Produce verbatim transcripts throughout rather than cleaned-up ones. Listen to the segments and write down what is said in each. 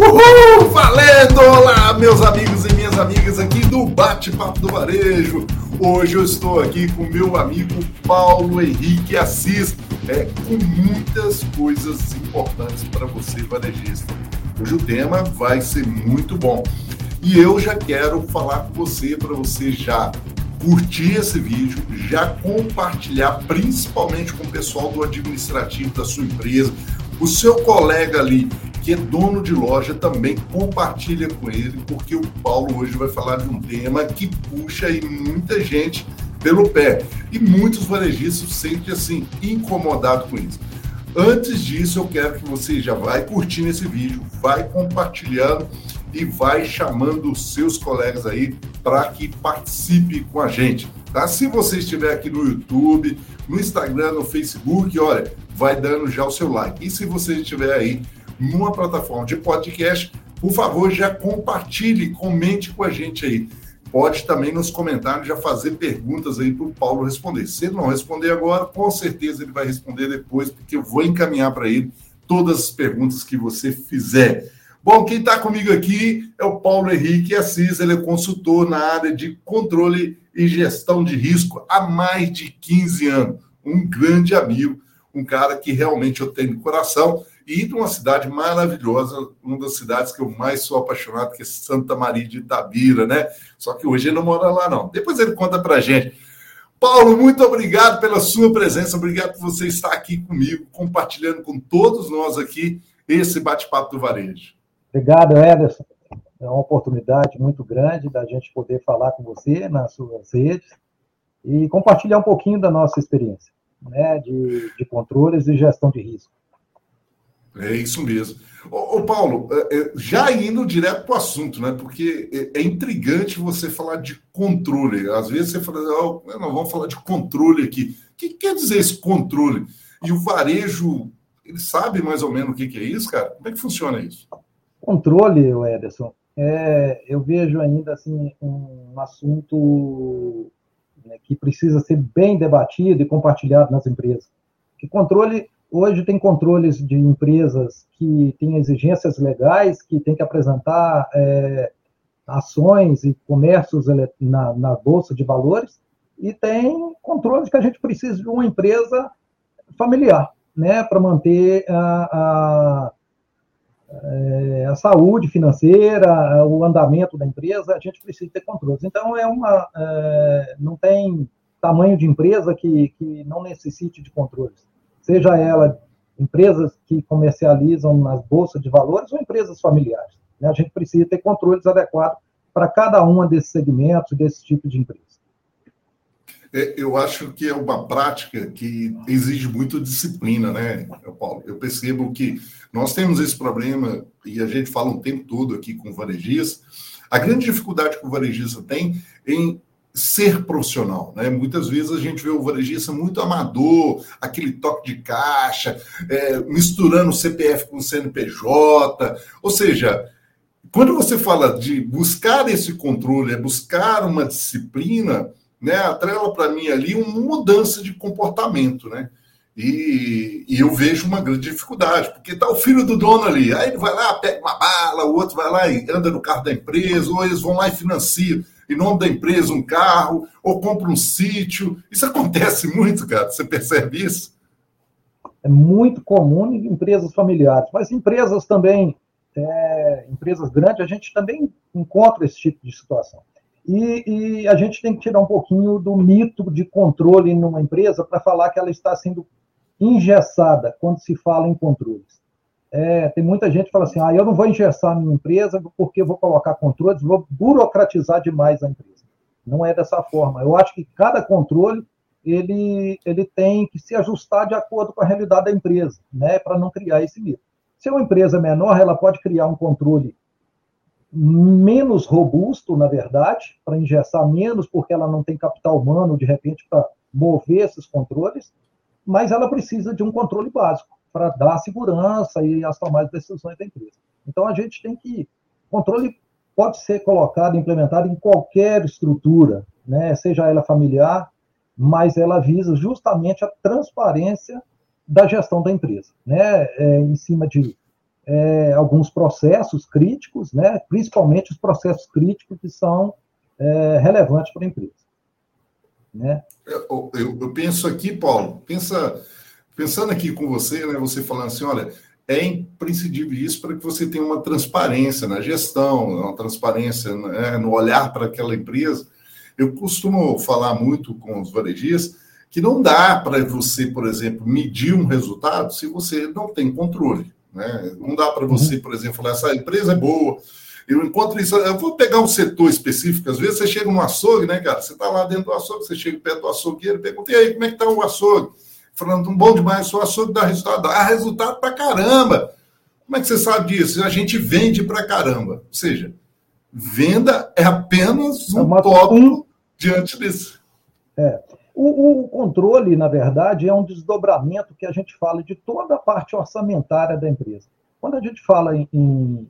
Uhul! Valendo! Olá, meus amigos e minhas amigas aqui do Bate-Papo do Varejo. Hoje eu estou aqui com meu amigo Paulo Henrique Assis, é, com muitas coisas importantes para você, varejista. Hoje o tema vai ser muito bom. E eu já quero falar com você, para você já curtir esse vídeo, já compartilhar, principalmente com o pessoal do administrativo da sua empresa, o seu colega ali que é dono de loja também compartilha com ele, porque o Paulo hoje vai falar de um tema que puxa aí muita gente pelo pé e muitos varejistas se sentem assim incomodados com isso. Antes disso, eu quero que você já vai curtindo esse vídeo, vai compartilhando e vai chamando os seus colegas aí para que participe com a gente, tá? Se você estiver aqui no YouTube, no Instagram, no Facebook, olha, vai dando já o seu like. E se você estiver aí numa plataforma de podcast, por favor, já compartilhe, comente com a gente aí. Pode também nos comentários já fazer perguntas aí para o Paulo responder. Se ele não responder agora, com certeza ele vai responder depois, porque eu vou encaminhar para ele todas as perguntas que você fizer. Bom, quem está comigo aqui é o Paulo Henrique Assis, ele é consultor na área de controle e gestão de risco há mais de quinze anos. Um grande amigo, um cara que realmente eu tenho no coração e de uma cidade maravilhosa, uma das cidades que eu mais sou apaixonado, que é Santa Maria de Itabira, né? Só que hoje ele não mora lá, não. Depois ele conta pra gente. Paulo, muito obrigado pela sua presença, obrigado por você estar aqui comigo, compartilhando com todos nós aqui esse bate-papo do varejo. Obrigado, Ederson. É uma oportunidade muito grande da gente poder falar com você nas suas redes e compartilhar um pouquinho da nossa experiência, né, de, de controles e gestão de risco. É isso mesmo. Ô, ô Paulo, já indo direto para o assunto, né, porque é intrigante você falar de controle. Às vezes você fala, oh, não, vamos falar de controle aqui. O que quer dizer esse controle? E o varejo, ele sabe mais ou menos o que é isso, cara? Como é que funciona isso? Controle, Ederson, é, eu vejo ainda assim, um assunto, né, que precisa ser bem debatido e compartilhado nas empresas. Que controle, hoje tem controles de empresas que têm exigências legais, que têm que apresentar é, ações e comércios na, na Bolsa de Valores, e tem controles que a gente precisa de uma empresa familiar, né, para manter a... a É, a saúde financeira, o andamento da empresa, a gente precisa ter controles. Então, é uma, é, não tem tamanho de empresa que, que não necessite de controles. Seja ela empresas que comercializam nas bolsas de valores ou empresas familiares, né? A gente precisa ter controles adequados para cada uma desses segmentos, desse tipo de empresa. Eu acho que é uma prática que exige muita disciplina, né, Paulo? Eu percebo que nós temos esse problema, e a gente fala o tempo todo aqui com varejistas, a grande dificuldade que o varejista tem em ser profissional, né? Muitas vezes a gente vê o varejista muito amador, aquele toque de caixa, é, misturando o C P F com o C N P J, ou seja, quando você fala de buscar esse controle, é buscar uma disciplina, né, atrela para mim ali uma mudança de comportamento, né? E, e eu vejo uma grande dificuldade, porque está o filho do dono ali, aí ele vai lá, pega uma bala, o outro vai lá e anda no carro da empresa, ou eles vão lá e financiam em nome da empresa um carro, ou compra um sítio. Isso acontece muito, cara, você percebe isso? É muito comum em empresas familiares, mas empresas também, é, empresas grandes, a gente também encontra esse tipo de situação. E, e a gente tem que tirar um pouquinho do mito de controle numa empresa para falar que ela está sendo engessada quando se fala em controles. É, tem muita gente que fala assim, ah, eu não vou engessar a minha empresa porque eu vou colocar controles, vou burocratizar demais a empresa. Não é dessa forma. Eu acho que cada controle ele, ele tem que se ajustar de acordo com a realidade da empresa, né, para não criar esse mito. Se uma empresa é menor, ela pode criar um controle menos robusto, na verdade, para engessar menos, porque ela não tem capital humano, de repente, para mover esses controles, mas ela precisa de um controle básico para dar segurança e as tomadas de decisões da empresa. Então, a gente tem que... Controle pode ser colocado, implementado em qualquer estrutura, né? Seja ela familiar, mas ela visa justamente a transparência da gestão da empresa, né? É, em cima de é, alguns processos críticos, né, principalmente os processos críticos que são é, relevantes para a empresa. Né? Eu, eu, eu penso aqui, Paulo, pensa, pensando aqui com você, né, você falando assim, olha, é imprescindível isso para que você tenha uma transparência na gestão, uma transparência, né, no olhar para aquela empresa. Eu costumo falar muito com os varejistas que não dá para você, por exemplo, medir um resultado se você não tem controle. Né? Não dá para você, por exemplo, falar, essa empresa é boa, eu encontro isso, eu vou pegar um setor específico, às vezes você chega num açougue, né, cara? Você está lá dentro do açougue, você chega perto do açougueiro, pergunta, e aí, como é que está o açougue? Falando, bom demais, só açougue dá resultado. Dá resultado pra caramba. Como é que você sabe disso? A gente vende pra caramba. Ou seja, venda é apenas um é tópico diante disso. É. O, o controle, na verdade, é um desdobramento que a gente fala de toda a parte orçamentária da empresa. Quando a gente fala em, em,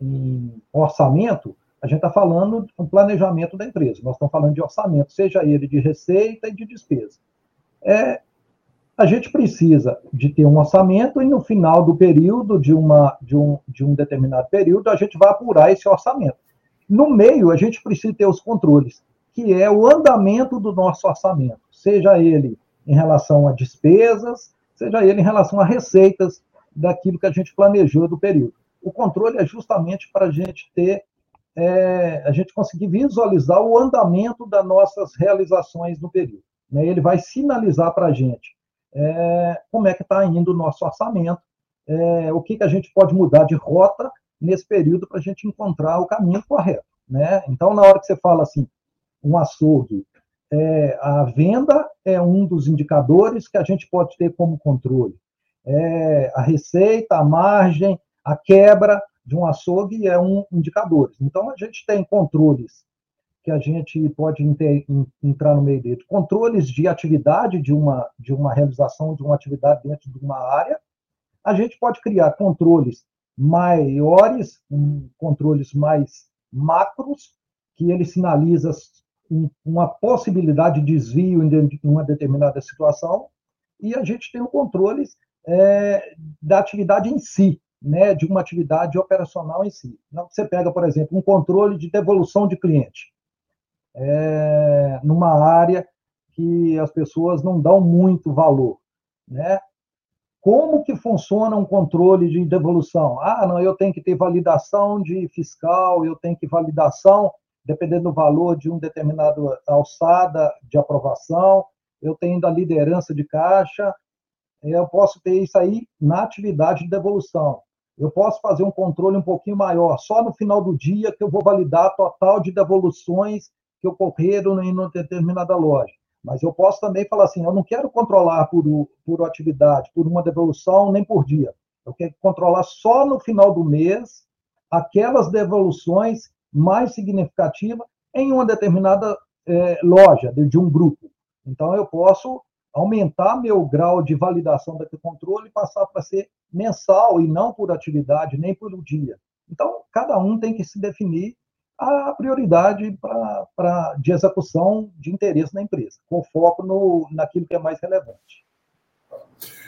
em orçamento, a gente está falando do planejamento da empresa. Nós estamos falando de orçamento, seja ele de receita e de despesa. É... A gente precisa de ter um orçamento e no final do período, de, uma, de, um, de um determinado período, a gente vai apurar esse orçamento. No meio, a gente precisa ter os controles, que é o andamento do nosso orçamento, seja ele em relação a despesas, seja ele em relação a receitas daquilo que a gente planejou do período. O controle é justamente para a gente ter, é, a gente conseguir visualizar o andamento das nossas realizações no período. Né? Ele vai sinalizar para a gente É, como é que está indo o nosso orçamento, é, o que, que a gente pode mudar de rota nesse período para a gente encontrar o caminho correto. Né? Então, na hora que você fala assim, um açougue, é, a venda é um dos indicadores que a gente pode ter como controle. É, a receita, a margem, a quebra de um açougue é um indicador. Então, a gente tem controles que a gente pode inter, entrar no meio dele. Controles de atividade, de uma, de uma realização de uma atividade dentro de uma área. A gente pode criar controles maiores, um, controles mais macros, que ele sinaliza um, uma possibilidade de desvio em, de, em uma determinada situação. E a gente tem o controle é, da atividade em si, né, de uma atividade operacional em si. Então, você pega, por exemplo, um controle de devolução de cliente. É, numa área que as pessoas não dão muito valor, né? Como que funciona um controle de devolução? Ah, não, eu tenho que ter validação de fiscal, eu tenho que validação, dependendo do valor de um determinado alçada de aprovação, eu tenho da liderança de caixa, eu posso ter isso aí na atividade de devolução. Eu posso fazer um controle um pouquinho maior, só no final do dia que eu vou validar a total de devoluções que ocorreram em uma determinada loja. Mas eu posso também falar assim, eu não quero controlar por, por atividade, por uma devolução, nem por dia. Eu quero controlar só no final do mês aquelas devoluções mais significativas em uma determinada eh, loja, de, de um grupo. Então, eu posso aumentar meu grau de validação daquele controle e passar para ser mensal e não por atividade, nem por um dia. Então, cada um tem que se definir a prioridade pra, pra, de execução de interesse na empresa, com foco no, naquilo que é mais relevante.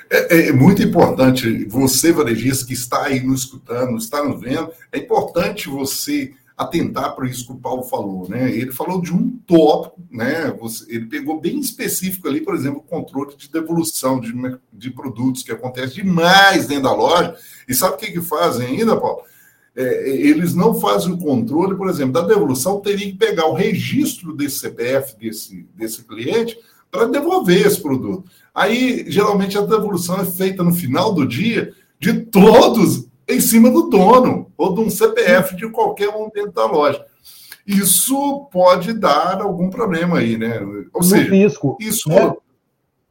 É, é muito importante, você, varejista, que está aí nos escutando, está nos vendo, é importante você atentar para isso que o Paulo falou. Né? Ele falou de um tópico, né? Você, ele pegou bem específico ali, por exemplo, o controle de devolução de, de produtos, que acontece demais dentro da loja. E sabe o que, que fazem ainda, Paulo? É, eles não fazem o controle, por exemplo, da devolução, teria que pegar o registro desse C P F, desse, desse cliente, para devolver esse produto. Aí, geralmente, a devolução é feita no final do dia de todos em cima do dono, ou de um C P F de qualquer um dentro da loja. Isso pode dar algum problema aí, né? Ou seja, no fisco, isso, né?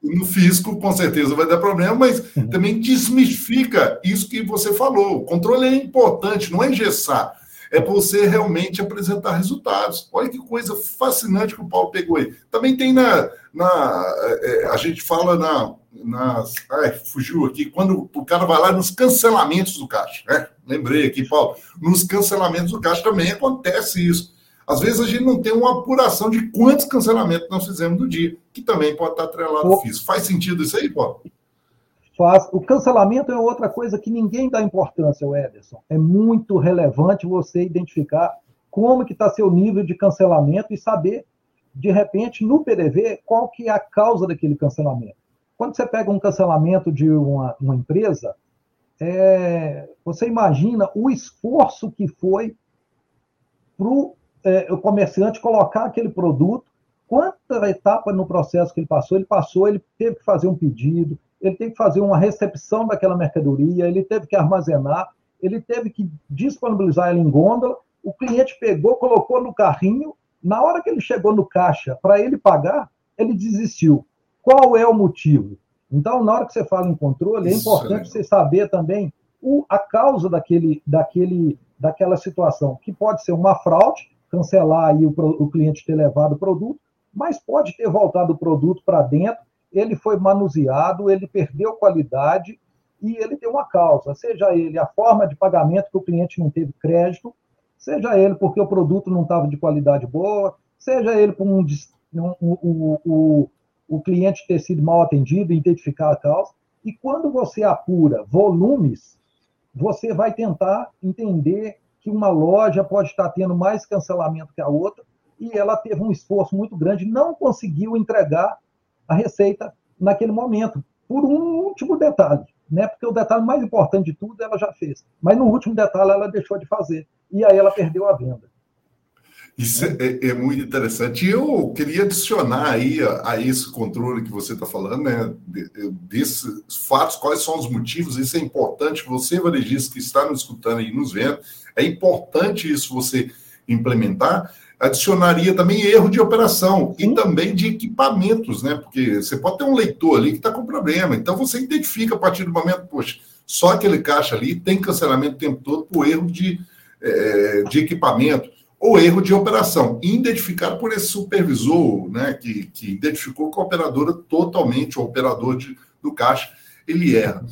No fisco, com certeza, vai dar problema, mas também desmistifica isso que você falou. O controle é importante, não é engessar, é você realmente apresentar resultados. Olha que coisa fascinante que o Paulo pegou aí. Também tem na... na é, a gente fala na... Nas, ai, fugiu aqui, quando o cara vai lá nos cancelamentos do caixa, né? Lembrei aqui, Paulo, nos cancelamentos do caixa também acontece isso. Às vezes a gente não tem uma apuração de quantos cancelamentos nós fizemos no dia, que também pode estar atrelado ao fisco. Faz sentido isso aí, Paulo? faz. O cancelamento é outra coisa que ninguém dá importância, o Ederson. É muito relevante você identificar como que está seu nível de cancelamento e saber, de repente, no P D V, qual que é a causa daquele cancelamento. Quando você pega um cancelamento de uma, uma empresa, é, você imagina o esforço que foi para o é, o comerciante colocar aquele produto, quanta etapa no processo que ele passou, ele passou, ele teve que fazer um pedido, ele teve que fazer uma recepção daquela mercadoria, ele teve que armazenar, ele teve que disponibilizar ela em gôndola, o cliente pegou, colocou no carrinho, na hora que ele chegou no caixa para ele pagar, ele desistiu. Qual é o motivo? Então, na hora que você fala em controle, é importante você saber também o, a causa daquele, daquele, daquela situação, que pode ser uma fraude, cancelar aí o, o cliente ter levado o produto, mas pode ter voltado o produto para dentro, ele foi manuseado, ele perdeu qualidade e ele tem uma causa, seja ele a forma de pagamento que o cliente não teve crédito, seja ele porque o produto não estava de qualidade boa, seja ele por um, um, um, um, o cliente ter sido mal atendido, identificar a causa. E quando você apura volumes, você vai tentar entender que uma loja pode estar tendo mais cancelamento que a outra e ela teve um esforço muito grande, não conseguiu entregar a receita naquele momento, por um último detalhe, né? Porque o detalhe mais importante de tudo ela já fez, mas no último detalhe ela deixou de fazer. E aí ela perdeu a venda. Isso é, é muito interessante. E eu queria adicionar aí a, a esse controle que você está falando, né? De, desses fatos, quais são os motivos, isso é importante. Você, varejista, que está nos escutando e nos vendo, é importante isso você implementar. Adicionaria também erro de operação e também de equipamentos, né? Porque você pode ter um leitor ali que está com problema. Então, você identifica a partir do momento, poxa, só aquele caixa ali tem cancelamento o tempo todo por erro de É, de equipamento ou erro de operação, identificado por esse supervisor, né, que, que identificou que a operadora totalmente, o operador de, do caixa, ele erra.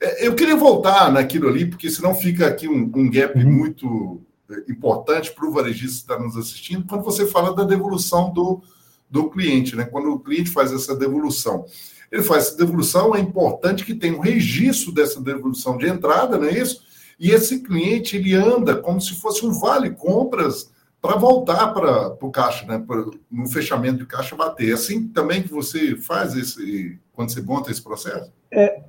É, eu queria voltar naquilo ali, porque senão fica aqui um, um gap muito importante para o varejista que está nos assistindo, quando você fala da devolução do, do cliente, né, quando o cliente faz essa devolução. Ele faz essa devolução, é importante que tenha um registro dessa devolução de entrada, não é isso? E esse cliente, ele anda como se fosse um vale-compras para voltar para o caixa, né? Pra, no fechamento de caixa bater. É assim também que você faz esse, quando você monta esse processo? É,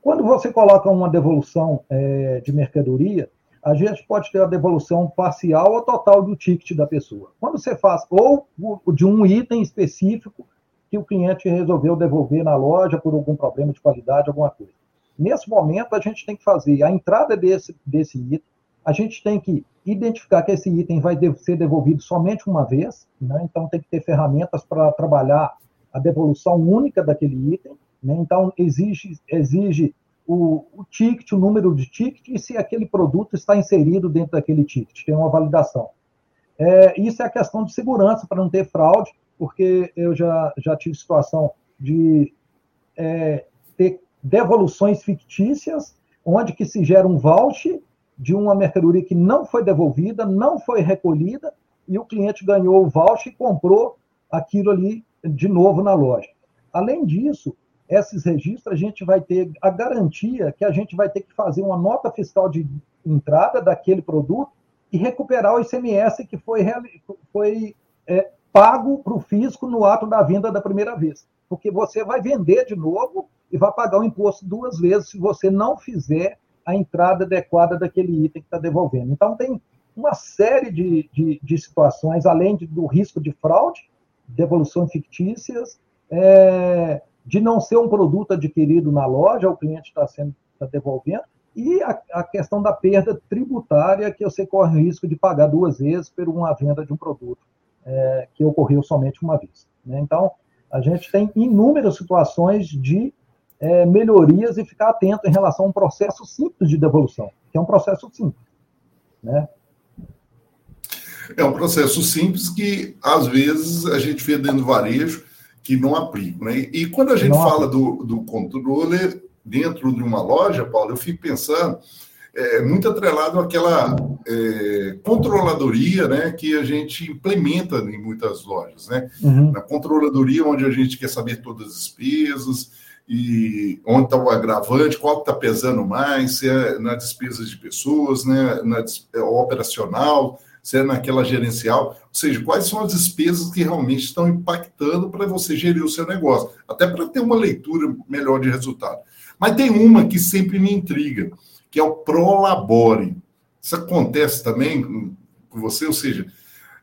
quando você coloca uma devolução é, de mercadoria, a gente pode ter a devolução parcial ou total do ticket da pessoa. Quando você faz, ou de um item específico que o cliente resolveu devolver na loja por algum problema de qualidade, alguma coisa. Nesse momento, a gente tem que fazer a entrada desse, desse item, a gente tem que identificar que esse item vai de, ser devolvido somente uma vez, né? Então tem que ter ferramentas para trabalhar a devolução única daquele item, né? Então exige, exige o, o ticket, o número de ticket, e se aquele produto está inserido dentro daquele ticket, tem uma validação. É, isso é a questão de segurança, para não ter fraude, porque eu já, já tive situação de é, ter devoluções fictícias, onde que se gera um voucher de uma mercadoria que não foi devolvida, não foi recolhida, e o cliente ganhou o voucher e comprou aquilo ali de novo na loja. Além disso, esses registros, a gente vai ter a garantia que a gente vai ter que fazer uma nota fiscal de entrada daquele produto e recuperar o I C M S que foi, foi é, pago para o fisco no ato da venda da primeira vez. Porque você vai vender de novo e vai pagar o imposto duas vezes se você não fizer a entrada adequada daquele item que está devolvendo. Então, tem uma série de, de, de situações, além de, do risco de fraude, devoluções fictícias, é, de não ser um produto adquirido na loja, o cliente está sendo tá devolvendo, e a, a questão da perda tributária, que você corre o risco de pagar duas vezes por uma venda de um produto é, que ocorreu somente uma vez, né? Então, a gente tem inúmeras situações de É, melhorias e ficar atento em relação a um processo simples de devolução, que é um processo simples, né? É um processo simples que, às vezes, a gente vê dentro do varejo que não aplica, né? E quando a gente não fala do, do controle dentro de uma loja, Paulo, eu fico pensando, é muito atrelado àquela é, controladoria, né, que a gente implementa em muitas lojas, né? Uhum. Na controladoria, onde a gente quer saber todas as despesas, e onde está o agravante, qual está pesando mais, se é na despesa de pessoas, né, na operacional, se é naquela gerencial, ou seja, quais são as despesas que realmente estão impactando para você gerir o seu negócio, até para ter uma leitura melhor de resultado. Mas tem uma que sempre me intriga, que é o prolabore. Isso acontece também com você, ou seja,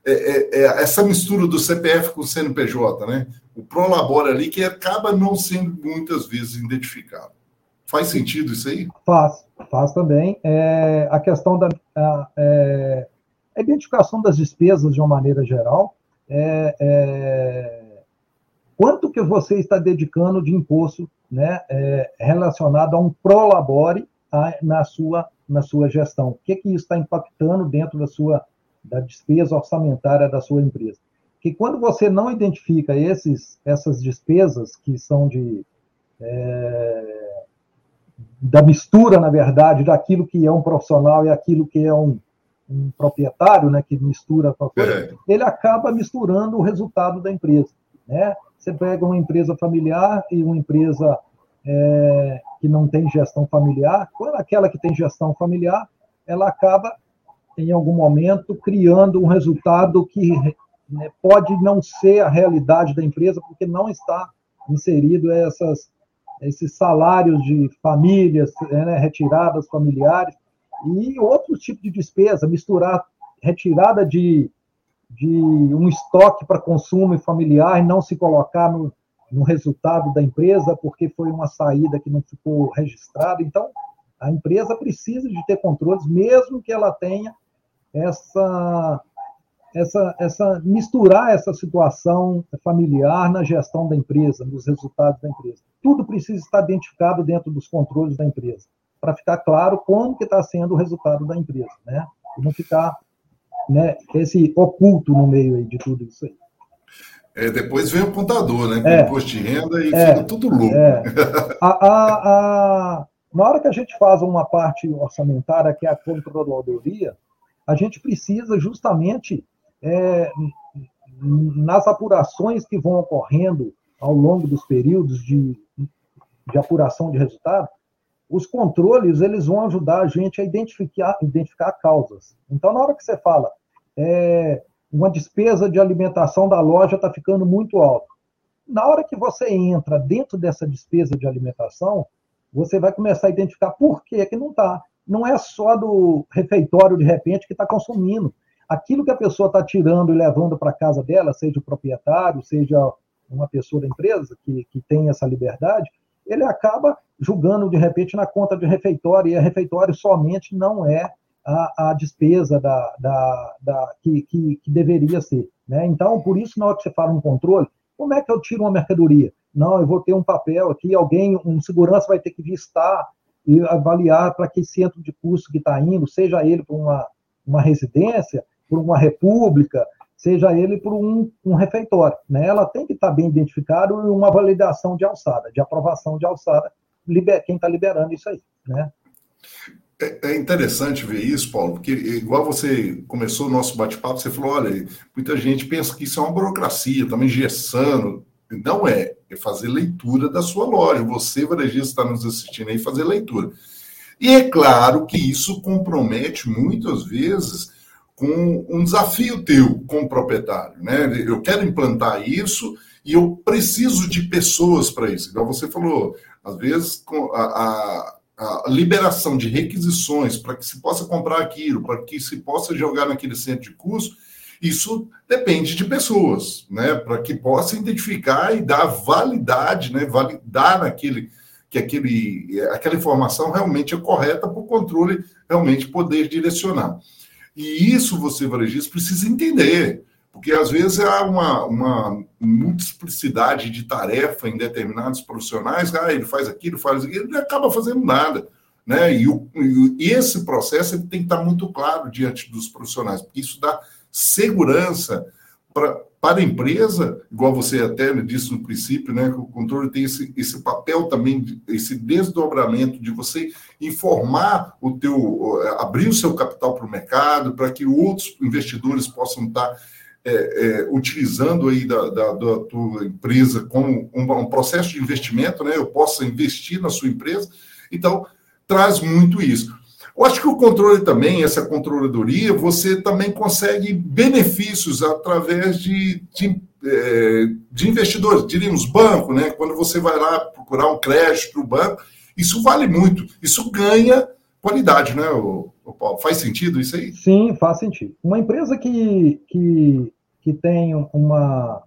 é, é, é essa mistura do C P F com o C N P J, né? O prolabore ali que acaba não sendo muitas vezes identificado. Faz sentido isso aí? Faz, faz também. É, a questão da a, é, a identificação das despesas de uma maneira geral, é, é, quanto que você está dedicando de imposto, né, é, relacionado a um prolabore a, na sua na sua gestão, o que, que isso está impactando dentro da sua da despesa orçamentária da sua empresa. Que quando você não identifica esses, essas despesas que são de, é, da mistura, na verdade, daquilo que é um profissional e aquilo que é um, um proprietário, né, que mistura com a coisa, ele acaba misturando o resultado da empresa, né? Você pega uma empresa familiar e uma empresa é, que não tem gestão familiar, quando aquela que tem gestão familiar, ela acaba, em algum momento, criando um resultado que pode não ser a realidade da empresa, porque não está inserido essas, esses salários de famílias, né, retiradas familiares, e outro tipo de despesa, misturar retirada de, de um estoque para consumo familiar e não se colocar no, no resultado da empresa, porque foi uma saída que não ficou registrada. Então, a empresa precisa de ter controles, mesmo que ela tenha essa... Essa, essa, misturar essa situação familiar na gestão da empresa, nos resultados da empresa. Tudo precisa estar identificado dentro dos controles da empresa, para ficar claro como que está sendo o resultado da empresa, né? E não ficar, né, esse oculto no meio aí de tudo isso aí. É, depois vem o contador, né? Com é, imposto de renda e é, fica tudo louco. É. A, a, a, na hora que a gente faz uma parte orçamentária, que é a controladoria, a gente precisa justamente... É, nas apurações que vão ocorrendo ao longo dos períodos de, de apuração de resultado, os controles eles vão ajudar a gente a identificar, identificar causas. Então, na hora que você fala, é, uma despesa de alimentação da loja está ficando muito alta. Na hora que você entra dentro dessa despesa de alimentação, você vai começar a identificar por que que não está. Não é só do refeitório, de repente, que está consumindo. Aquilo que a pessoa está tirando e levando para a casa dela, seja o proprietário, seja uma pessoa da empresa que, que tem essa liberdade, ele acaba julgando, de repente, na conta de refeitório, e a refeitório somente não é a, a despesa da, da, da, que, que, que deveria ser, né? Então, por isso, na hora que você fala um controle, como é que eu tiro uma mercadoria? Não, eu vou ter um papel aqui, alguém, um segurança vai ter que vistar e avaliar para que centro de custo que está indo, seja ele para uma, uma residência, por uma república, seja ele por um, um refeitório, né? Ela tem que estar bem identificada em uma validação de alçada, de aprovação de alçada, liber, quem está liberando isso aí, né? É, é interessante ver isso, Paulo, porque igual você começou o nosso bate-papo, você falou, olha, muita gente pensa que isso é uma burocracia, estamos engessando. Não é, é fazer leitura da sua loja. Você, varejista, está nos assistindo aí, fazer leitura. E é claro que isso compromete muitas vezes... com um desafio teu como proprietário, né? Eu quero implantar isso e eu preciso de pessoas para isso. Igual você falou, às vezes a, a, a liberação de requisições para que se possa comprar aquilo, para que se possa jogar naquele centro de custo, isso depende de pessoas, né? Para que possa identificar e dar validade, né? Validar naquele... que aquele, aquela informação realmente é correta para o controle realmente poder direcionar. E isso você, varejista, precisa entender, porque às vezes há uma, uma multiplicidade de tarefa em determinados profissionais, ah, ele faz aquilo, faz aquilo, ele acaba fazendo nada, né? E, o, e esse processo ele tem que estar muito claro diante dos profissionais, porque isso dá segurança pra, para a empresa, igual você até disse no princípio, né, que o controle tem esse, esse papel também, esse desdobramento de você informar o teu, abrir o seu capital para o mercado, para que outros investidores possam estar é, é, utilizando aí da, da, da tua empresa como um, um processo de investimento, né? Eu possa investir na sua empresa. Então, traz muito isso. Eu acho que o controle também, essa controladoria, você também consegue benefícios através de, de, de investidores, diríamos banco, né? Quando você vai lá procurar um crédito para o banco, isso vale muito, isso ganha qualidade, né, Paulo? Faz sentido isso aí? Sim, faz sentido. Uma empresa que, que, que tem uma,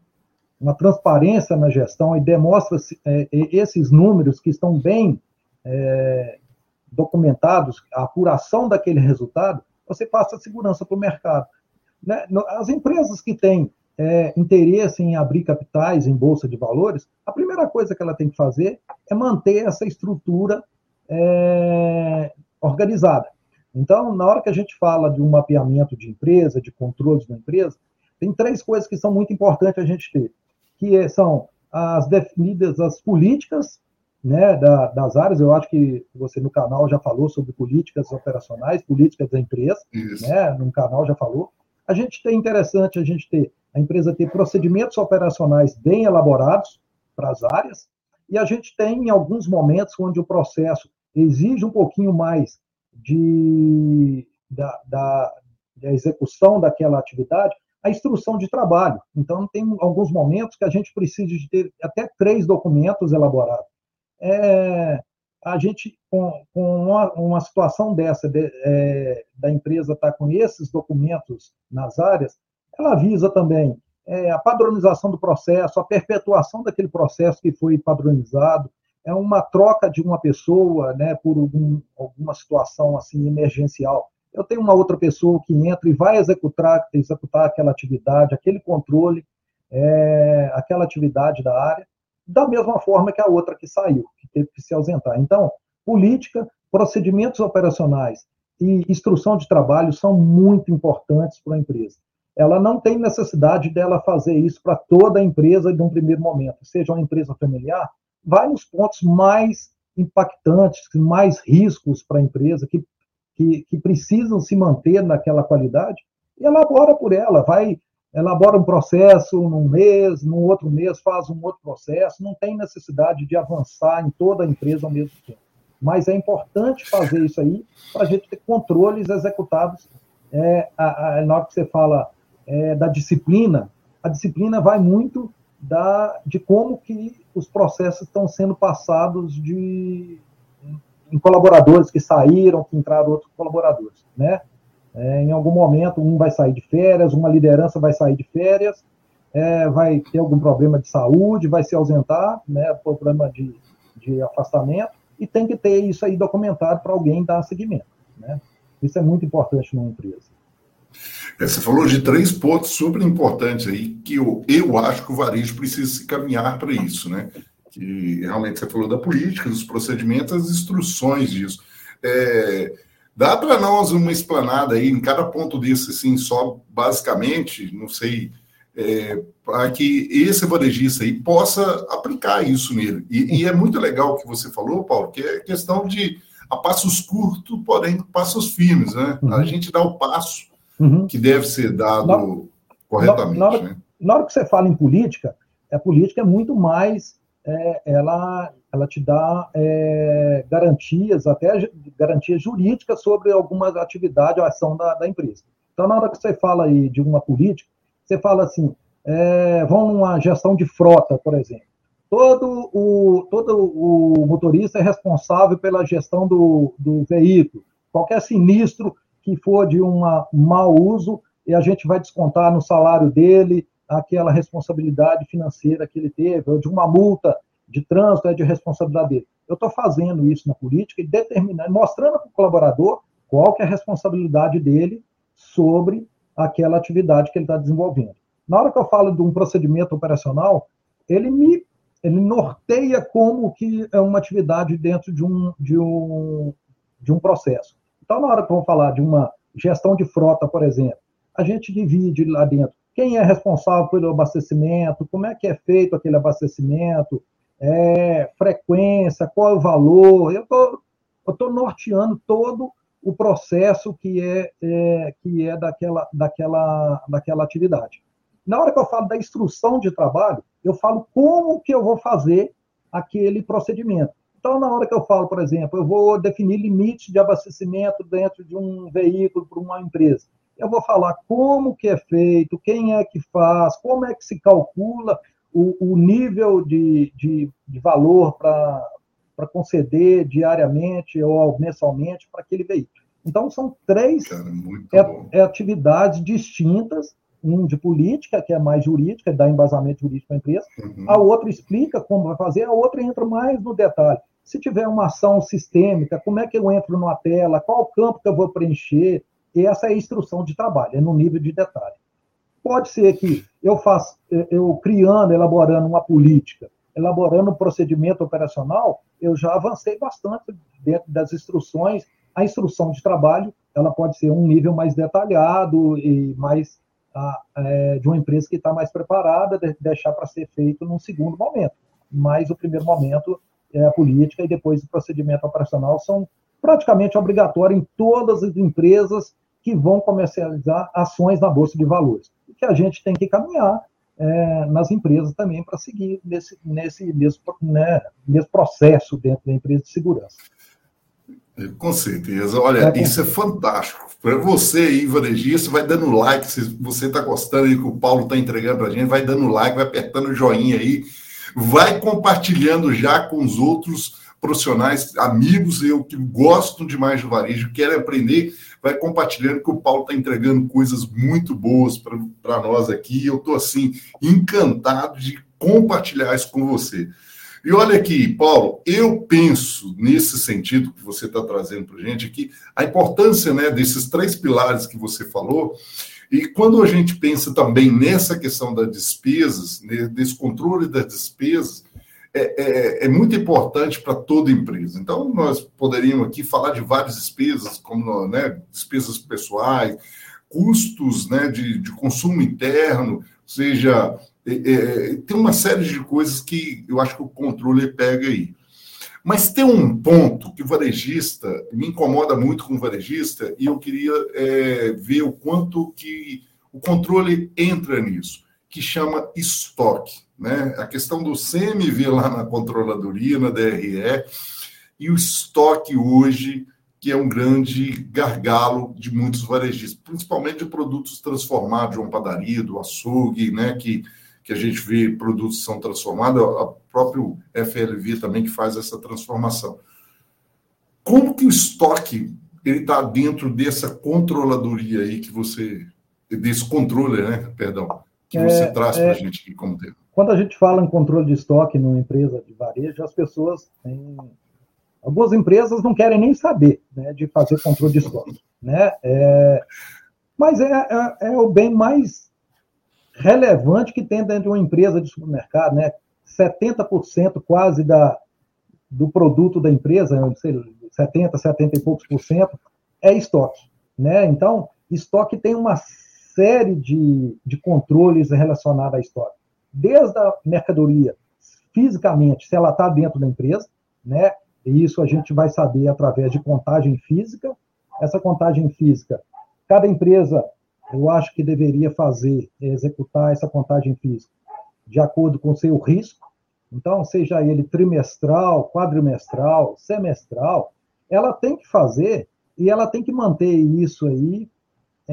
uma transparência na gestão e demonstra é, esses números que estão bem... É, documentados, a apuração daquele resultado, você passa segurança para o mercado. Né? As empresas que têm é, interesse em abrir capitais em bolsa de valores, a primeira coisa que ela tem que fazer é manter essa estrutura é, organizada. Então, na hora que a gente fala de um mapeamento de empresa, de controles da empresa, tem três coisas que são muito importantes a gente ter, que são as definidas as políticas, né, da, das áreas. Eu acho que você no canal já falou sobre políticas operacionais, políticas da empresa, né, no canal já falou. A gente tem interessante a gente ter, a empresa ter procedimentos operacionais bem elaborados para as áreas, e a gente tem em alguns momentos onde o processo exige um pouquinho mais de, da, da, da execução daquela atividade, a instrução de trabalho. Então, tem alguns momentos que a gente precisa de ter até três documentos elaborados. É, a gente, com, com uma, uma situação dessa, de, é, da empresa estar com esses documentos nas áreas, ela visa também é, a padronização do processo, a perpetuação daquele processo que foi padronizado, é uma troca de uma pessoa, né, por algum, alguma situação assim, emergencial. Eu tenho uma outra pessoa que entra e vai executar, executar aquela atividade, aquele controle, é, aquela atividade da área, da mesma forma que a outra que saiu, que teve que se ausentar. Então, política, procedimentos operacionais e instrução de trabalho são muito importantes para a empresa. Ela não tem necessidade dela fazer isso para toda a empresa de um primeiro momento. Seja uma empresa familiar, vai nos pontos mais impactantes, mais riscos para a empresa, que, que, que precisam se manter naquela qualidade, e elabora por ela, vai... elabora um processo num mês, no outro mês faz um outro processo, não tem necessidade de avançar em toda a empresa ao mesmo tempo. Mas é importante fazer isso aí para a gente ter controles executados. É, a, a, na hora que você fala é, da disciplina, a disciplina vai muito da, de como que os processos estão sendo passados de, em colaboradores que saíram, que entraram outros colaboradores, né? É, em algum momento, um vai sair de férias, uma liderança vai sair de férias, é, vai ter algum problema de saúde, vai se ausentar, né, problema de, de afastamento, e tem que ter isso aí documentado para alguém dar seguimento. Né? Isso é muito importante numa empresa. É, você falou de três pontos super importantes aí, que eu, eu acho que o varejo precisa se caminhar para isso, né? Que realmente você falou da política, dos procedimentos, as instruções disso. É... Dá para nós uma explanada aí, em cada ponto desse, assim, só basicamente, não sei, é, para que esse varejista aí possa aplicar isso nele. E, e é muito legal o que você falou, Paulo, que é questão de a passos curtos, porém passos firmes, né? Uhum. A gente dá o passo uhum. que deve ser dado na, corretamente. Na hora, né? Na hora que você fala em política, a política é muito mais... É, ela, ela te dá é, garantias, até garantias jurídicas sobre alguma atividade ou ação da, da empresa. Então, na hora que você fala aí de uma política, você fala assim, é, vão numa gestão de frota, por exemplo. Todo o, todo o motorista é responsável pela gestão do, do veículo. Qualquer sinistro que for de um mau uso, e a gente vai descontar no salário dele, aquela responsabilidade financeira que ele teve, ou de uma multa de trânsito, é de responsabilidade dele. Eu estou fazendo isso na política e determinando, mostrando para o colaborador qual que é a responsabilidade dele sobre aquela atividade que ele está desenvolvendo. Na hora que eu falo de um procedimento operacional, ele me ele norteia como que é uma atividade dentro de um, de um, de um processo. Então, na hora que eu vou falar de uma gestão de frota, por exemplo, a gente divide lá dentro quem é responsável pelo abastecimento, como é que é feito aquele abastecimento, é, frequência, qual é o valor. Eu tô, eu tô norteando todo o processo que é, é, que é daquela, daquela, daquela atividade. Na hora que eu falo da instrução de trabalho, eu falo como que eu vou fazer aquele procedimento. Então, na hora que eu falo, por exemplo, eu vou definir limite de abastecimento dentro de um veículo para uma empresa. Eu vou falar como que é feito, quem é que faz, como é que se calcula o, o nível de, de, de valor para para conceder diariamente ou mensalmente para aquele veículo. Então, são três Cara, é, é atividades distintas, um de política, que é mais jurídica, dá embasamento jurídico para a empresa, uhum. a outra explica como vai fazer, a outra entra mais no detalhe. Se tiver uma ação sistêmica, como é que eu entro numa tela, qual campo que eu vou preencher, e essa é a instrução de trabalho, é no nível de detalhe. Pode ser que eu faça, eu criando, elaborando uma política, elaborando um procedimento operacional, eu já avancei bastante dentro das instruções. A instrução de trabalho, ela pode ser um nível mais detalhado e mais a, é, de uma empresa que está mais preparada, de, deixar para ser feito num segundo momento. Mas o primeiro momento é a política e depois o procedimento operacional são praticamente obrigatórios em todas as empresas que vão comercializar ações na Bolsa de Valores. E que a gente tem que caminhar É, nas empresas também para seguir nesse, nesse, nesse, né, nesse processo dentro da empresa de segurança. Com certeza. Olha, é, com isso certeza. É fantástico. Para você aí, varejista, vai dando like. Se você está gostando aí que o Paulo está entregando para a gente, vai dando like, vai apertando o joinha aí, vai compartilhando já com os outros profissionais, amigos, eu que gosto demais do varejo, quero aprender, vai compartilhando que o Paulo está entregando coisas muito boas para nós aqui. Eu estou, assim, encantado de compartilhar isso com você. E olha aqui, Paulo, eu penso nesse sentido que você está trazendo para a gente aqui, a importância, né, desses três pilares que você falou. E quando a gente pensa também nessa questão das despesas, né, desse controle das despesas, É, é, é muito importante para toda empresa. Então, nós poderíamos aqui falar de várias despesas, como, né, despesas pessoais, custos, né, de, de consumo interno, ou seja, é, é, tem uma série de coisas que eu acho que o controle pega aí. Mas tem um ponto que o varejista, me incomoda muito com o varejista, e eu queria é, ver o quanto que o controle entra nisso, que chama estoque, né? A questão do C M V lá na controladoria, na D R E, e o estoque hoje, que é um grande gargalo de muitos varejistas, principalmente de produtos transformados, de uma padaria, do açougue, né? que, que a gente vê produtos que são transformados, a próprio F L V também que faz essa transformação. Como que o estoque está dentro dessa controladoria aí que você... desse controle, né? Perdão. Que você é, traz para a é, gente aqui como tema. Quando a gente fala em controle de estoque numa empresa de varejo, as pessoas têm... Algumas empresas não querem nem saber, né, de fazer controle de estoque. Né? É... Mas é, é, é o bem mais relevante que tem dentro de uma empresa de supermercado. Né? setenta por cento quase da, do produto da empresa, não sei, setenta, setenta e poucos por cento, é estoque. Né? Então, estoque tem uma série de, de controles relacionados à estoque. Desde a mercadoria, fisicamente, se ela está dentro da empresa, né? E isso a gente vai saber através de contagem física. Essa contagem física, cada empresa, eu acho que deveria fazer, executar essa contagem física de acordo com o seu risco. Então, seja ele trimestral, quadrimestral, semestral, ela tem que fazer e ela tem que manter isso aí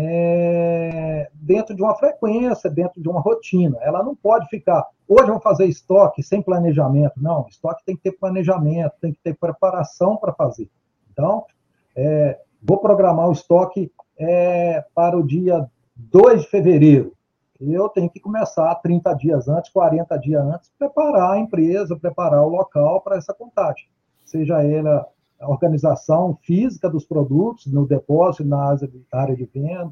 É, dentro de uma frequência, dentro de uma rotina. Ela não pode ficar, hoje vamos fazer estoque sem planejamento. Não, estoque tem que ter planejamento, tem que ter preparação para fazer. Então, é, vou programar o estoque é, para o dia dois de fevereiro. Eu tenho que começar trinta dias antes, quarenta dias antes, preparar a empresa, preparar o local para essa contagem. Seja ela... a organização física dos produtos, no depósito, na área de venda,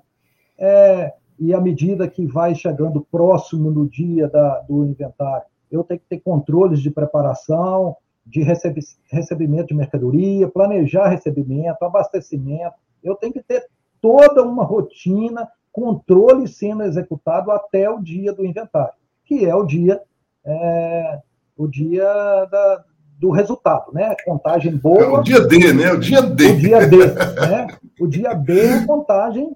é, e à medida que vai chegando próximo no dia da, do inventário, eu tenho que ter controles de preparação, de receb, recebimento de mercadoria, planejar recebimento, abastecimento, eu tenho que ter toda uma rotina, controle sendo executado até o dia do inventário, que é o dia, é, o dia da... do resultado, né? Contagem boa... É o dia D, né? O dia D. O dia D, né? O dia D é contagem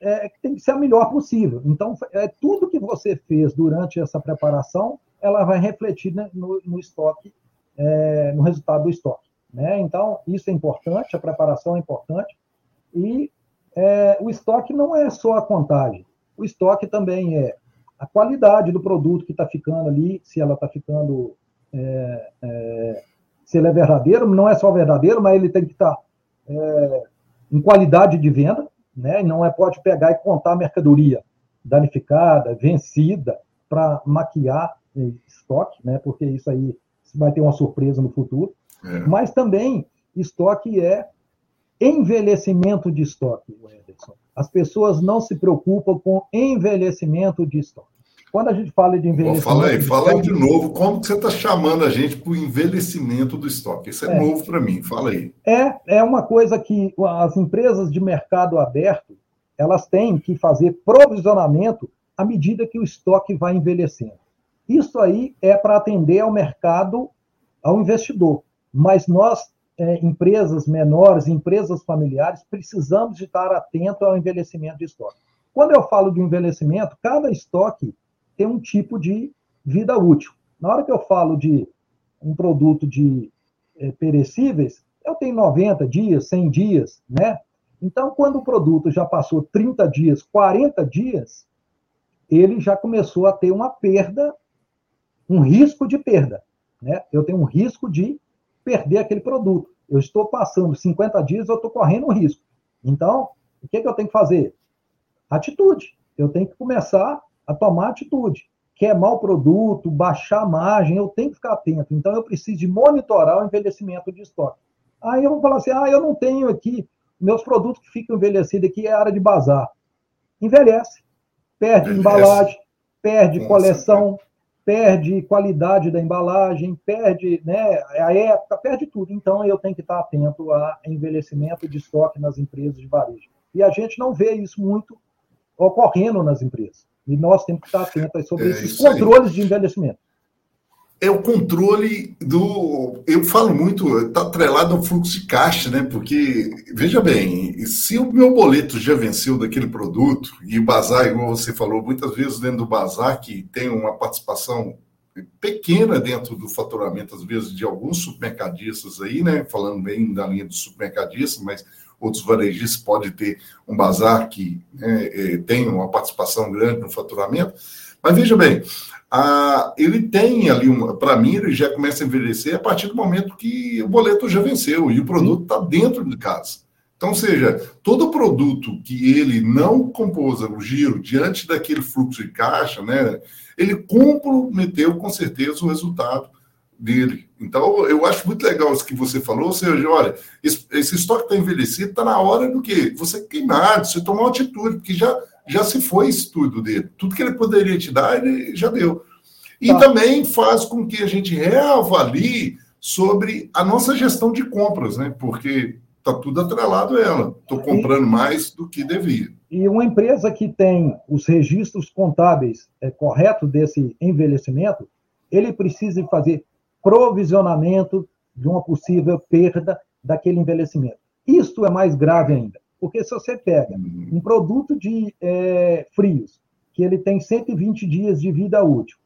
é, que tem que ser a melhor possível. Então, é, tudo que você fez durante essa preparação, ela vai refletir, né, no, no estoque, é, no resultado do estoque. Né? Então, isso é importante, a preparação é importante. E é, o estoque não é só a contagem. O estoque também é a qualidade do produto que está ficando ali, se ela está ficando... É, é, se ele é verdadeiro, não é só verdadeiro, mas ele tem que estar é, em qualidade de venda, né? Não é, pode pegar e contar a mercadoria danificada, vencida, para maquiar estoque, né? Porque isso aí vai ter uma surpresa no futuro. É. Mas também, estoque é envelhecimento de estoque, Ederson. As pessoas não se preocupam com envelhecimento de estoque. Quando a gente fala de envelhecimento... Bom, fala aí, fala aí de novo, como que você está chamando a gente para o envelhecimento do estoque? Isso é, é novo para mim, fala aí. É, é uma coisa que as empresas de mercado aberto, elas têm que fazer provisionamento à medida que o estoque vai envelhecendo. Isso aí é para atender ao mercado, ao investidor. Mas nós, é, empresas menores, empresas familiares, precisamos de estar atento ao envelhecimento de estoque. Quando eu falo de envelhecimento, cada estoque tem um tipo de vida útil. Na hora que eu falo de um produto de é, perecíveis, eu tenho noventa dias, cem dias, né? Então, quando o produto já passou trinta dias, quarenta dias, ele já começou a ter uma perda, um risco de perda, né? Eu tenho um risco de perder aquele produto. Eu estou passando cinquenta dias, eu estou correndo um risco. Então, o que, que eu tenho que fazer? Atitude. Eu tenho que começar a tomar atitude, queimar o produto, baixar a margem, eu tenho que ficar atento. Então, eu preciso de monitorar o envelhecimento de estoque. Aí eu vou falar assim, ah, eu não tenho aqui, meus produtos que ficam envelhecidos aqui é área de bazar. Envelhece, perde Envelhece. embalagem, perde Nossa, coleção, cara. perde qualidade da embalagem, perde, né, a época, perde tudo. Então, eu tenho que estar atento a envelhecimento de estoque nas empresas de varejo. E a gente não vê isso muito ocorrendo nas empresas. E nós temos que estar atentos sobre é, esses controles aí. De envelhecimento. É o controle do... Eu falo muito, está atrelado ao fluxo de caixa, né? Porque, veja bem, se o meu boleto já venceu daquele produto, e o bazar, igual você falou, muitas vezes dentro do bazar, que tem uma participação pequena dentro do faturamento, às vezes, de alguns supermercadistas aí, né? Falando bem da linha dos supermercadistas, mas... Outros varejistas podem ter um bazar que é, é, tem uma participação grande no faturamento. Mas veja bem, a, ele tem ali, para mim, ele já começa a envelhecer a partir do momento que o boleto já venceu e o produto está dentro de casa. Então, ou seja, todo produto que ele não compôs o giro diante daquele fluxo de caixa, né, ele comprometeu com certeza o resultado dele. Então, eu acho muito legal isso que você falou, ou seja, olha, esse, esse estoque está envelhecido, está na hora do quê? Você queimar, você tomar uma atitude, porque já, já se foi isso tudo dele. Tudo que ele poderia te dar, ele já deu. E tá. Também faz com que a gente reavalie sobre a nossa gestão de compras, né? Porque está tudo atrelado a ela. Estou comprando e, mais do que devia. E uma empresa que tem os registros contábeis é, corretos desse envelhecimento, ele precisa fazer provisionamento de uma possível perda daquele envelhecimento. Isto é mais grave ainda, porque se você pega um produto de é, frios, que ele tem cento e vinte dias de vida útil,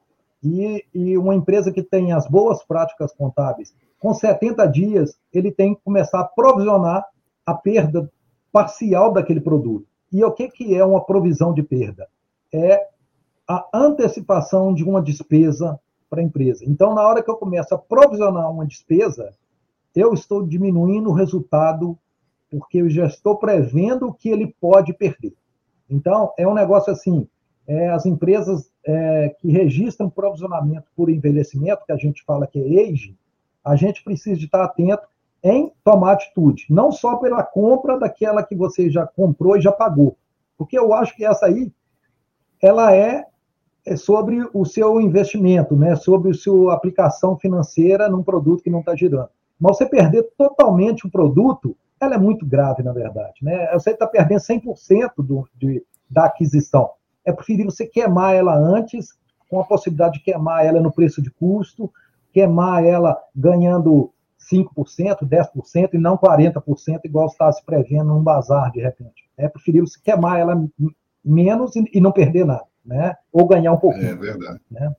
e, e uma empresa que tem as boas práticas contábeis, com setenta dias, ele tem que começar a provisionar a perda parcial daquele produto. E o que, que é uma provisão de perda? É a antecipação de uma despesa para a empresa. Então, na hora que eu começo a provisionar uma despesa, eu estou diminuindo o resultado, porque eu já estou prevendo o que ele pode perder. Então, é um negócio assim, é, as empresas é, que registram provisionamento por envelhecimento, que a gente fala que é aging, a gente precisa de estar atento em tomar atitude, não só pela compra daquela que você já comprou e já pagou, porque eu acho que essa aí, ela é É sobre o seu investimento, né? Sobre a sua aplicação financeira num produto que não está girando. Mas você perder totalmente o produto, ela é muito grave, na verdade, né? Você está perdendo cem por cento do, de, da aquisição. É preferível você queimar ela antes, com a possibilidade de queimar ela no preço de custo, queimar ela ganhando cinco por cento, dez por cento e não quarenta por cento, igual você está se prevendo num bazar, de repente. né? Preferimos queimar ela menos e, e não perder nada, né? Ou ganhar um pouquinho. É verdade. Né?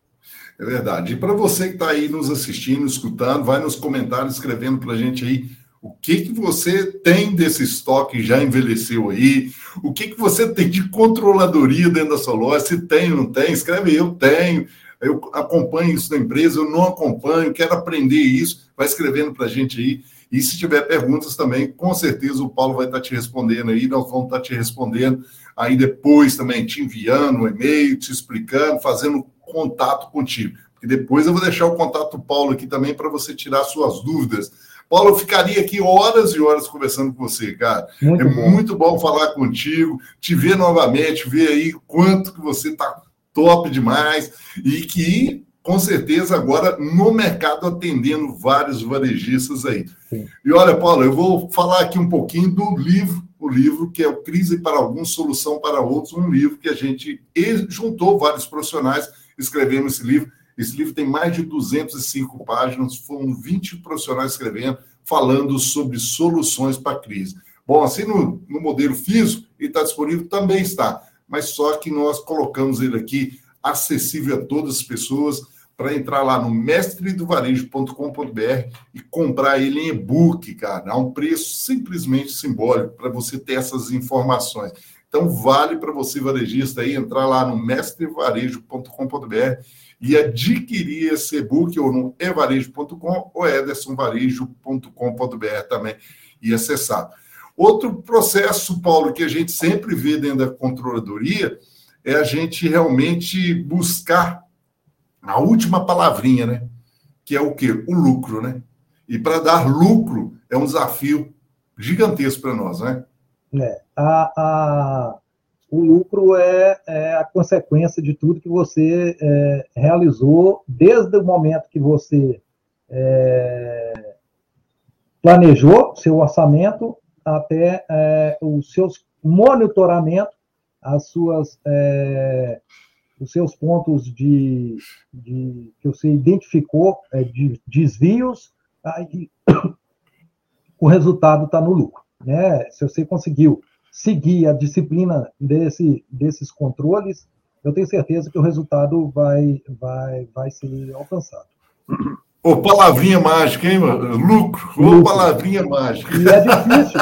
É verdade. E para você que está aí nos assistindo, escutando, vai nos comentários escrevendo para a gente aí o que, que você tem desse estoque que já envelheceu aí, o que, que você tem de controladoria dentro da sua loja, se tem ou não tem, escreve aí, eu tenho, eu acompanho isso na empresa, eu não acompanho, quero aprender isso, vai escrevendo para a gente aí. E se tiver perguntas também, com certeza o Paulo vai estar te respondendo aí, nós vamos estar te respondendo aí depois também, te enviando um e-mail, te explicando, fazendo contato contigo. Porque depois eu vou deixar o contato do Paulo aqui também para você tirar suas dúvidas. Paulo, eu ficaria aqui horas e horas conversando com você, cara. Muito é bom. Muito bom falar contigo, te ver novamente, ver aí quanto que você está top demais e que... com certeza, agora, no mercado, atendendo vários varejistas aí. Sim. E olha, Paulo, eu vou falar aqui um pouquinho do livro, o livro que é o Crise para Alguns, Solução para Outros, um livro que a gente juntou vários profissionais, escrevemos esse livro. Esse livro tem mais de duzentas e cinco páginas, foram vinte profissionais escrevendo, falando sobre soluções para a crise. Bom, assim, no, no modelo físico, ele está disponível, também está, mas só que nós colocamos ele aqui, acessível a todas as pessoas, para entrar lá no mestre do varejo ponto com ponto b r e comprar ele em e-book, cara, a um preço simplesmente simbólico para você ter essas informações. Então, vale para você, varejista, aí, entrar lá no mestre varejo ponto com ponto b r e adquirir esse e-book ou no e varejo ponto com ou ederson varejo ponto com ponto b r também e acessar. Outro processo, Paulo, que a gente sempre vê dentro da controladoria é a gente realmente buscar a última palavrinha, né? Que é o quê? O lucro, né? E para dar lucro é um desafio gigantesco para nós, né? É, a, a, o lucro é, é a consequência de tudo que você é, realizou desde o momento que você é, planejou seu orçamento até é, os seus monitoramentos, as suas, é, os seus pontos de, de, que você identificou é, de desvios, aí, o resultado está no lucro. Né? Se você conseguiu seguir a disciplina desse, desses controles, eu tenho certeza que o resultado vai, vai, vai ser alcançado. Ô, palavrinha mágica, hein, mano? Lucro, ô, palavrinha mágica. E é difícil,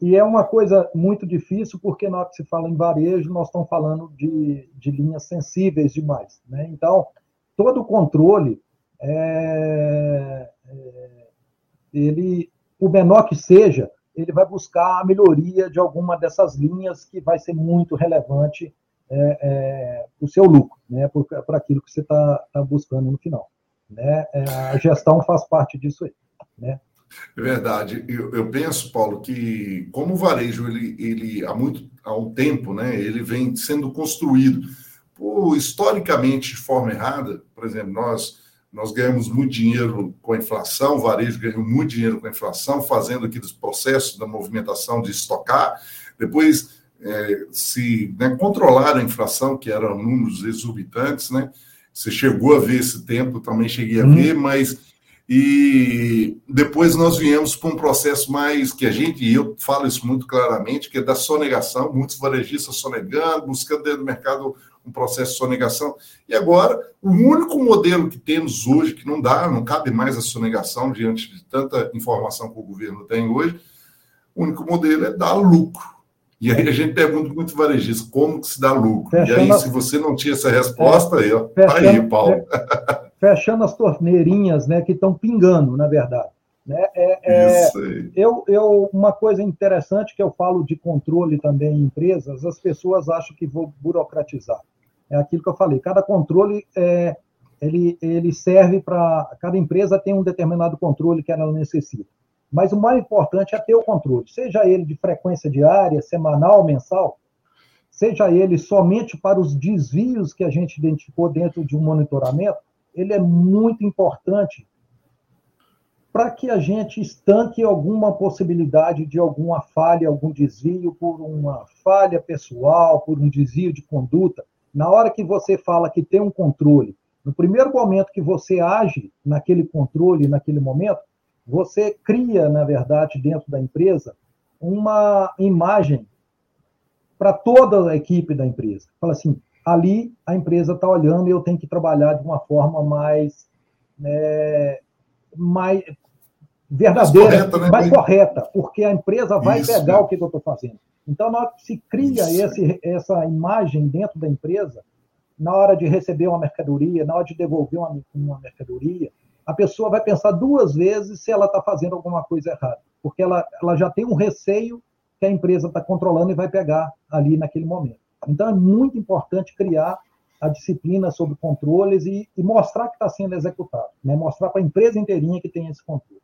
e é uma coisa muito difícil, porque na hora que se fala em varejo, nós estamos falando de, de linhas sensíveis demais, né? Então, todo o controle, é, é, ele, o menor que seja, ele vai buscar a melhoria de alguma dessas linhas que vai ser muito relevante é, é, para o seu lucro, né? Para aquilo que você está tá buscando no final. Né? A gestão faz parte disso aí, né? É verdade. Eu, eu penso, Paulo, que como o varejo, ele, ele há muito há um tempo, né, ele vem sendo construído por, historicamente de forma errada. Por exemplo, nós, nós ganhamos muito dinheiro com a inflação, o varejo ganhou muito dinheiro com a inflação, fazendo aqueles processos da movimentação de estocar, depois é, se né, controlar a inflação, que eram números exorbitantes, né? Você chegou a ver esse tempo, também cheguei a ver, mas... E depois nós viemos para um processo mais que a gente, e eu falo isso muito claramente, que é da sonegação, muitos varejistas sonegando, buscando dentro do mercado um processo de sonegação. E agora, o único modelo que temos hoje, que não dá, não cabe mais a sonegação diante de tanta informação que o governo tem hoje, o único modelo é dar lucro. E aí a gente pergunta muito varejista, como que se dá lucro? Fechando e aí, se você não tinha essa resposta, é, eu, fechando, aí, Paulo. Fechando as torneirinhas, né, que estão pingando, na verdade. Né? É, Isso aí. É, eu, eu, uma coisa interessante que eu falo de controle também em empresas, as pessoas acham que vou burocratizar. É aquilo que eu falei, cada controle, é, ele, ele serve para... Cada empresa tem um determinado controle que ela necessita. Mas o mais importante é ter o controle, seja ele de frequência diária, semanal, mensal, seja ele somente para os desvios que a gente identificou dentro de um monitoramento, ele é muito importante para que a gente estanque alguma possibilidade de alguma falha, algum desvio, por uma falha pessoal, por um desvio de conduta. Na hora que você fala que tem um controle, no primeiro momento que você age naquele controle, naquele momento, você cria, na verdade, dentro da empresa, uma imagem para toda a equipe da empresa. Fala assim, ali a empresa está olhando e eu tenho que trabalhar de uma forma mais, né, mais verdadeira, mais correta, né? mais correta, porque a empresa vai Isso, pegar né? o que eu estou fazendo. Então, na hora que se cria esse, essa imagem dentro da empresa, na hora de receber uma mercadoria, na hora de devolver uma, uma mercadoria, a pessoa vai pensar duas vezes se ela está fazendo alguma coisa errada, porque ela, ela já tem um receio que a empresa está controlando e vai pegar ali naquele momento. Então, é muito importante criar a disciplina sobre controles e, e mostrar que está sendo executado, né? Mostrar para a empresa inteirinha que tem esse controle.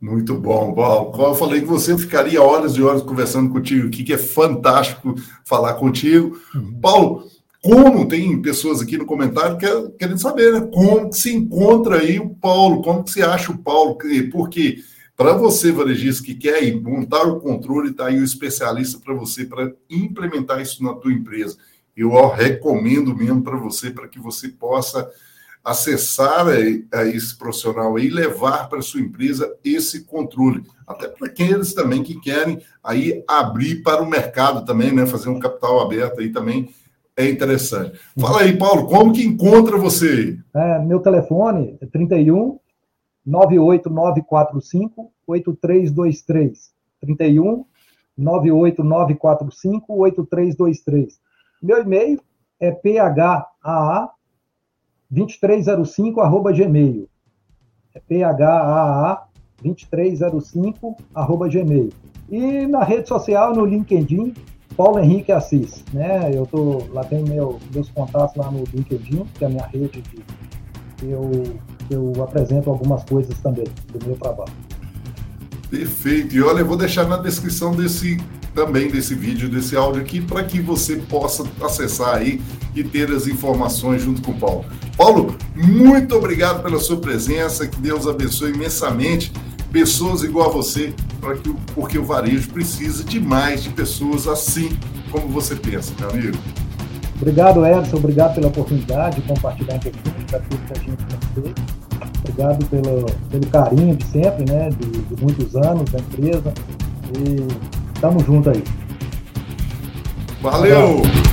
Muito bom, Paulo. Eu falei que você ficaria horas e horas conversando contigo aqui, que é fantástico falar contigo. Paulo, como tem pessoas aqui no comentário que, querendo saber, né? Como que se encontra aí o Paulo, como que se acha o Paulo, porque para você, varejista, que quer ir montar o controle, está aí o especialista para você, para implementar isso na tua empresa. Eu ó, recomendo mesmo para você, para que você possa acessar a, a esse profissional e levar para sua empresa esse controle. Até para aqueles também que querem aí abrir para o mercado também, né? Fazer um capital aberto aí também é interessante. Fala aí, Paulo, como que encontra você? É, meu telefone é trinta e um, nove oito nove quatro cinco, oito três dois três. trinta e um, nove oito nove quatro cinco, oito três dois três. Meu e-mail é p h a a dois três zero cinco arroba gmail. É p h a a dois três zero cinco arroba gmail. E na rede social, no LinkedIn, Paulo Henrique Assis, né? Eu tô lá, tem meu, meus contatos lá no LinkedIn, que é a minha rede que eu, eu apresento algumas coisas também do meu trabalho. Perfeito. E olha, eu vou deixar na descrição desse também desse vídeo, desse áudio aqui, para que você possa acessar aí e ter as informações junto com o Paulo. Paulo, muito obrigado pela sua presença, que Deus abençoe imensamente pessoas igual a você, para que, porque o varejo precisa de mais de pessoas assim como você pensa, meu amigo. Obrigado, Ederson, obrigado pela oportunidade de compartilhar um pouquinho para tudo que a gente tem. Obrigado pelo, pelo carinho de sempre, né, de, de muitos anos da empresa, e tamo junto aí. Valeu! Valeu.